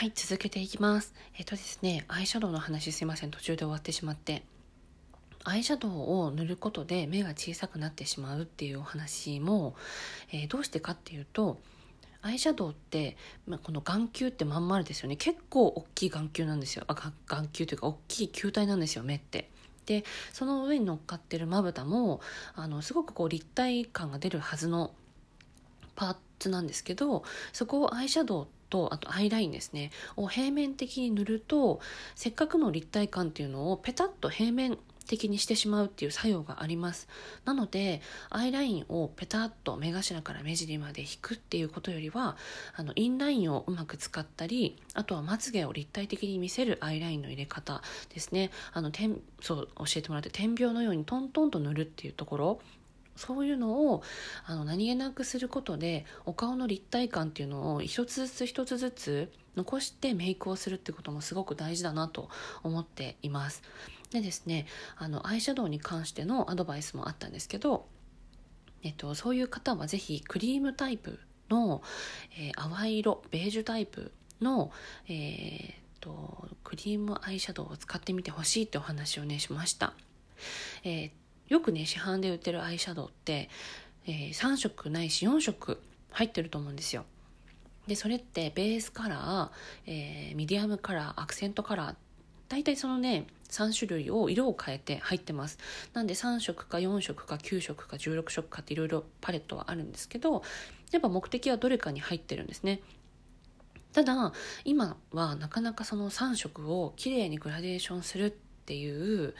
はい、続けていきます。ですね、アイシャドウの話すいません、途中で終わってしまって。アイシャドウを塗ることで目が小さくなってしまうっていうお話も、どうしてかっていうと、アイシャドウって、この眼球ってまん丸ですよね。結構大きい眼球なんですよ。眼球というか大きい球体なんですよ、目って。で、その上に乗っかってるまぶたもすごくこう立体感が出るはずのパーツなんですけど、そこをアイシャドウとあとアイラインですねを平面的に塗ると、せっかくの立体感っていうのをペタッと平面的にしてしまうっていう作用があります。なのでアイラインをペタッと目頭から目尻まで引くっていうことよりは、インラインをうまく使ったり、あとはまつげを立体的に見せるアイラインの入れ方ですね。そう教えてもらって点描のようにトントンと塗るっていうところ、そういうのを何気なくすることで、お顔の立体感っていうのを一つずつ残してメイクをするってこともすごく大事だなと思っています。でですね、アイシャドウに関してのアドバイスもあったんですけど、そういう方はぜひクリームタイプの、淡い色ベージュタイプの、クリームアイシャドウを使ってみてほしいってお話をねしました。よくね市販で売ってるアイシャドウって、3色ないし4色入ってると思うんですよ。でそれってベースカラー、ミディアムカラー、アクセントカラー、大体そのね3種類を色を変えて入ってます。なんで3色か4色か9色か16色かっていろいろパレットはあるんですけど、やっぱ目的はどれかに入ってるんですね。ただ今はなかなかその3色をきれいにグラデーションするっていう、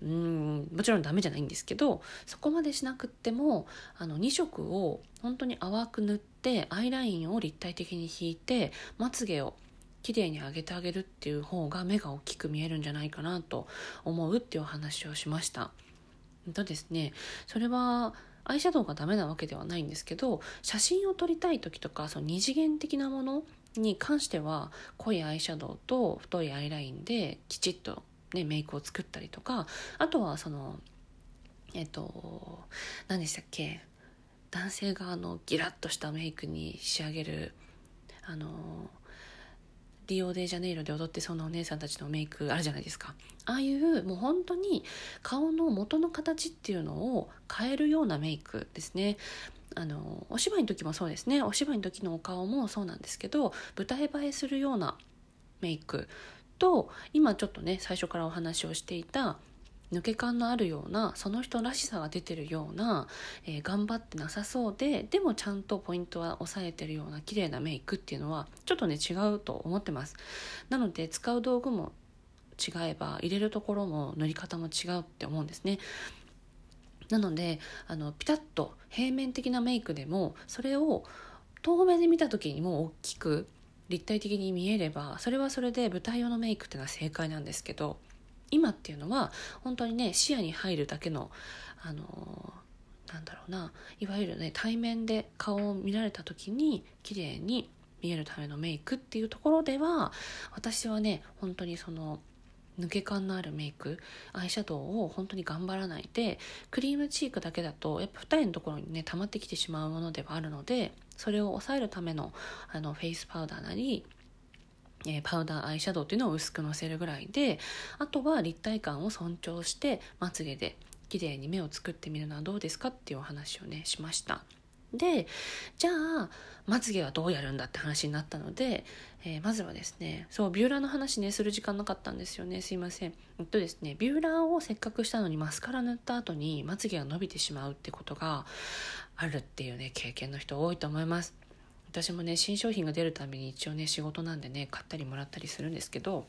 もちろんダメじゃないんですけど、そこまでしなくっても2色を本当に淡く塗ってアイラインを立体的に引いてまつげを綺麗に上げてあげるっていう方が目が大きく見えるんじゃないかなと思うっていうお話をしました。とですね、それはアイシャドウがダメなわけではないんですけど、写真を撮りたい時とかその二次元的なものに関しては濃いアイシャドウと太いアイラインできちっと、ね、メイクを作ったりとか、あとはその何でしたっけ、男性側のギラッとしたメイクに仕上げるリオデジャネイロで踊ってそのお姉さんたちのメイクあるじゃないですか。ああいうもう本当に顔の元の形っていうのを変えるようなメイクですね。お芝居の時もそうですね。お芝居の時のお顔もそうなんですけど、舞台映えするようなメイクと、今ちょっとね最初からお話をしていた抜け感のあるような、その人らしさが出てるような、頑張ってなさそうででもちゃんとポイントは抑えてるような綺麗なメイクっていうのはちょっとね違うと思ってます。なので使う道具も違えば入れるところも塗り方も違うって思うんですね。なのでピタッと平面的なメイクでも、それを遠目で見た時にも大きく立体的に見えれば、それはそれで舞台用のメイクっていうのは正解なんですけど、今っていうのは本当にね視野に入るだけのなんだろうな、いわゆるね対面で顔を見られた時に綺麗に見えるためのメイクっていうところでは、私はね本当にその抜け感のあるメイク、アイシャドウを本当に頑張らないで、クリームチークだけだとやっぱ二重のところにね溜まってきてしまうものではあるので、それを抑えるためのフェイスパウダーなりパウダーアイシャドウっていうのを薄くのせるぐらいで、あとは立体感を尊重してまつげで綺麗に目を作ってみるのはどうですかっていうお話をねしました。でじゃあまつげはどうやるんだって話になったので、まずはですね、そうビューラーの話ねする時間なかったんですよね、すいません。ですね、ビューラーをせっかくしたのにマスカラ塗った後にまつげが伸びてしまうってことがあるっていうね経験の人多いと思います。私もね新商品が出るために一応ね仕事なんでね買ったりもらったりするんですけど、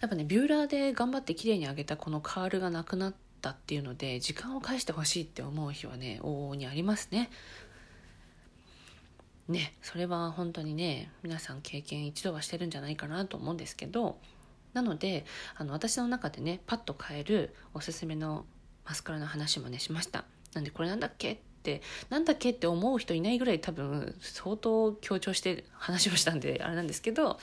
やっぱねビューラーで頑張って綺麗に上げたこのカールがなくなったっていうので、時間を返してほしいって思う日はね往々にありますね。それは本当にね皆さん経験一度はしてるんじゃないかなと思うんですけど、なので私の中でねパッと買えるおすすめのマスカラの話もねしました。なんでこれなんだっけって思う人いないぐらい多分相当強調して話をしたんであれなんですけど、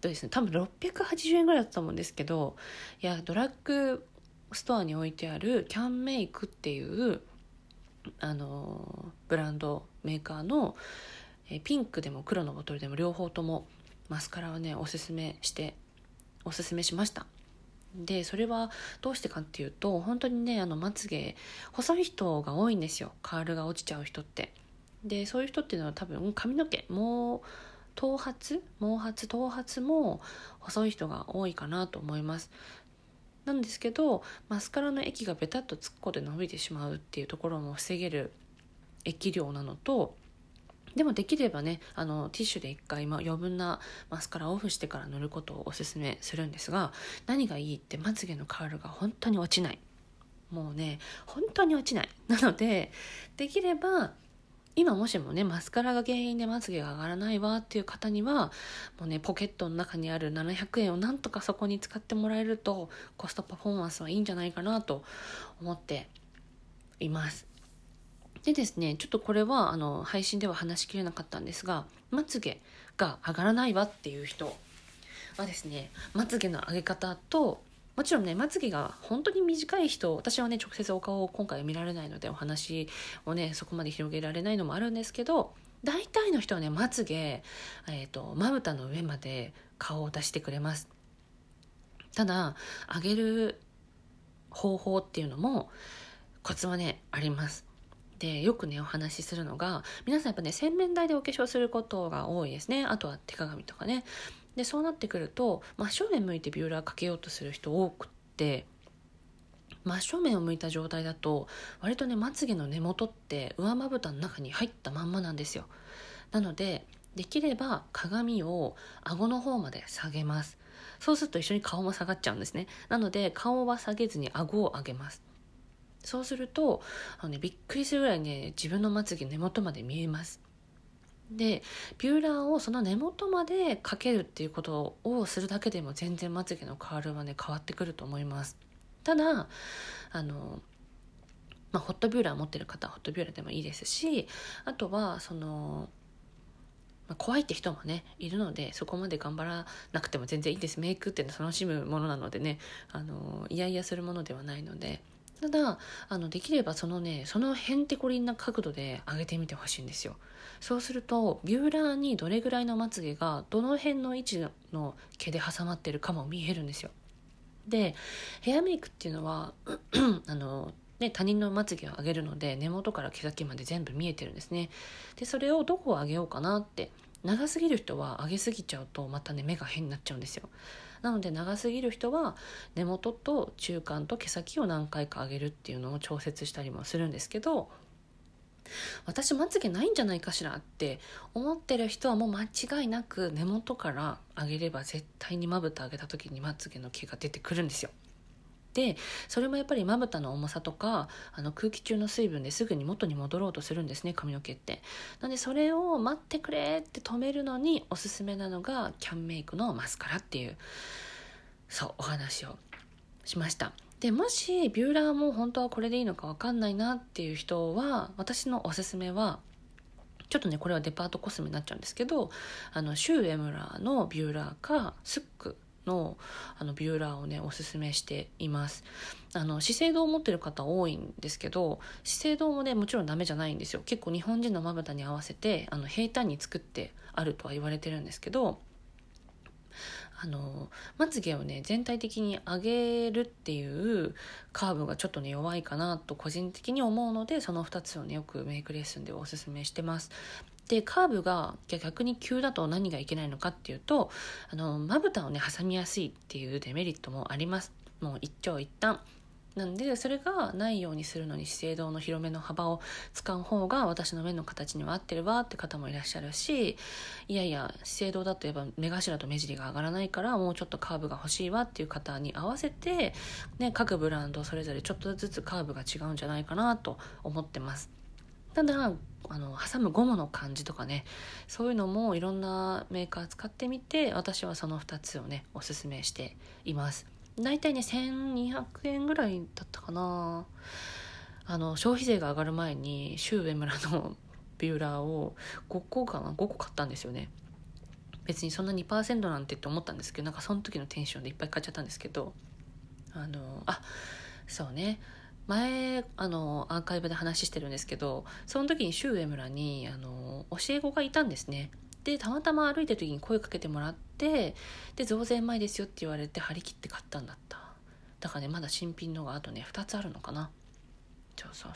ですね、多分680円ぐらいだったと思うんですけど、いやドラッグストアに置いてあるキャンメイクっていうブランドメーカーのピンクでも黒のボトルでも両方ともマスカラをねおすすめしました。でそれはどうしてかっていうと、本当にねまつげ細い人が多いんですよ。カールが落ちちゃう人って。でそういう人っていうのは多分髪の毛も頭髪も細い人が多いかなと思います。なんですけどマスカラの液がベタッとつくことで伸びてしまうっていうところも防げる液量なのと、でもできればねティッシュで一回、余分なマスカラをオフしてから塗ることをおすすめするんですが、何がいいってまつげのカールが本当に落ちない。もうね本当に落ちない。なのでできれば今もしもねマスカラが原因でまつげが上がらないわっていう方にはもうねポケットの中にある700円をなんとかそこに使ってもらえるとコストパフォーマンスはいいんじゃないかなと思っています。でですね、ちょっとこれは配信では話しきれなかったんですが、まつげが上がらないわっていう人はですね、まつげの上げ方と、もちろんねまつげが本当に短い人、私はね直接お顔を今回見られないのでお話をねそこまで広げられないのもあるんですけど、大体の人はねまつげまぶたの上まで顔を出してくれます。ただ上げる方法っていうのもコツはねあります。でよくねお話しするのが、皆さんやっぱね洗面台でお化粧することが多いですね。あとは手鏡とかね。でそうなってくると真正面向いてビューラーかけようとする人多くって、真正面を向いた状態だと割とねまつげの根元って上まぶたの中に入ったまんまなんですよ。なのでできれば鏡を顎の方まで下げます。そうすると一緒に顔も下がっちゃうんですね。なので顔は下げずに顎を上げます。そうするとびっくりするぐらいね自分のまつげ根元まで見えます。でビューラーをその根元までかけるっていうことをするだけでも全然まつげのカールはね変わってくると思います。ただホットビューラー持ってる方はホットビューラーでもいいですし、あとは怖いって人もねいるので、そこまで頑張らなくても全然いいです。メイクっていうのは楽しむものなのでねいやいやするものではないので、ただできればそのへんてこりんな角度で上げてみてほしいんですよ。そうするとビューラーにどれぐらいのまつげがどの辺の位置の毛で挟まってるかも見えるんですよ。でヘアメイクっていうのは他人のまつげを上げるので根元から毛先まで全部見えてるんですね。でそれをどこを上げようかなって、長すぎる人は上げすぎちゃうとまたね目が変になっちゃうんですよ。なので長すぎる人は根元と中間と毛先を何回か上げるっていうのを調節したりもするんですけど、私まつげないんじゃないかしらって思ってる人はもう間違いなく根元から上げれば絶対にまぶた上げた時にまつげの毛が出てくるんですよ。でそれもやっぱりまぶたの重さとか空気中の水分ですぐに元に戻ろうとするんですね、髪の毛って。なのでそれを待ってくれって止めるのにおすすめなのがキャンメイクのマスカラっていう、そうお話をしました。でもしビューラーも本当はこれでいいのか分かんないなっていう人は、私のおすすめはちょっとねこれはデパートコスメになっちゃうんですけど、シューエムラーのビューラーかスックのビューラーをねおすすめしています。資生堂を持ってる方多いんですけど、資生堂もねもちろんダメじゃないんですよ。結構日本人のまぶたに合わせて平坦に作ってあるとは言われてるんですけど、まつげをね全体的に上げるっていうカーブがちょっとね弱いかなと個人的に思うので、その2つをねよくメイクレッスンでおすすめしてます。でカーブが逆に急だと何がいけないのかっていうと、まぶたをね挟みやすいっていうデメリットもあります。もう一長一短なんで、それがないようにするのに資生堂の広めの幅を使う方が私の目の形には合ってるわって方もいらっしゃるし、いやいや資生堂だとやっぱ目頭と目尻が上がらないからもうちょっとカーブが欲しいわっていう方に合わせて、ね、各ブランドそれぞれちょっとずつカーブが違うんじゃないかなと思ってます。ただ挟むゴムの感じとかね、そういうのもいろんなメーカー使ってみて、私はその2つをねおすすめしています。だいたいね1200円ぐらいだったかな。消費税が上がる前にシュウエムラのビューラーを5個買ったんですよね。別にそんな 2% なんてって思ったんですけど、なんかその時のテンションでいっぱい買っちゃったんですけど、そうね前アーカイブで話してるんですけど、その時にシュウエムラに教え子がいたんですね。でたまたま歩いてる時に声かけてもらって、で増税前ですよって言われて張り切って買ったんだった。だからね、まだ新品のがあとね2つあるのかな。そう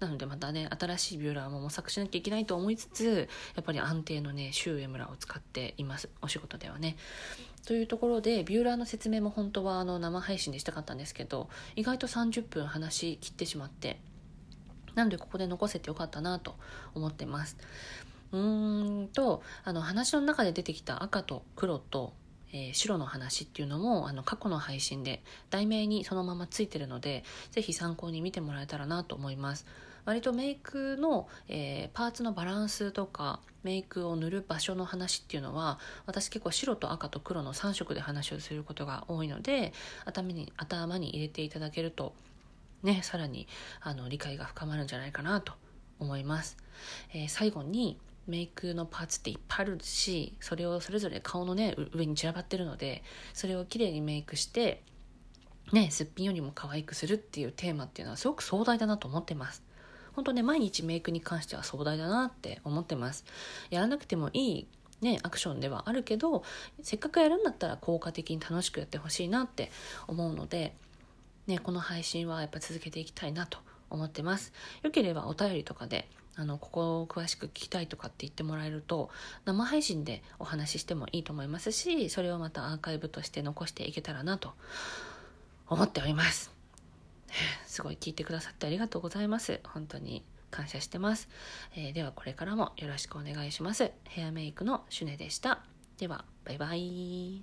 なので、またね新しいビューラーも模索しなきゃいけないと思いつつ、やっぱり安定のねシュウエムラを使っています、お仕事ではね。というところで、ビューラーの説明も本当は生配信でしたかったんですけど、意外と30分話し切ってしまって、なのでここで残せてよかったなと思ってます。話の中で出てきた赤と黒と白の話っていうのも過去の配信で題名にそのままついてるので、ぜひ参考に見てもらえたらなと思います。割とメイクの、パーツのバランスとかメイクを塗る場所の話っていうのは、私結構白と赤と黒の3色で話をすることが多いので、頭に入れていただけるとね、さらに理解が深まるんじゃないかなと思います。最後にメイクのパーツっていっぱいあるし、それをそれぞれ顔のね上に散らばってるので、それをきれいにメイクしてね、すっぴんよりも可愛くするっていうテーマっていうのはすごく壮大だなと思ってます。本当ね、毎日メイクに関しては壮大だなって思ってます。やらなくてもいいねアクションではあるけど、せっかくやるんだったら効果的に楽しくやってほしいなって思うのでね、この配信はやっぱ続けていきたいなと思ってます。よければお便りとかでここを詳しく聞きたいとかって言ってもらえると、生配信でお話ししてもいいと思いますし、それをまたアーカイブとして残していけたらなと思っております。すごい聞いてくださってありがとうございます。本当に感謝してます。ではこれからもよろしくお願いします。ヘアメイクのシュネでした。ではバイバイ。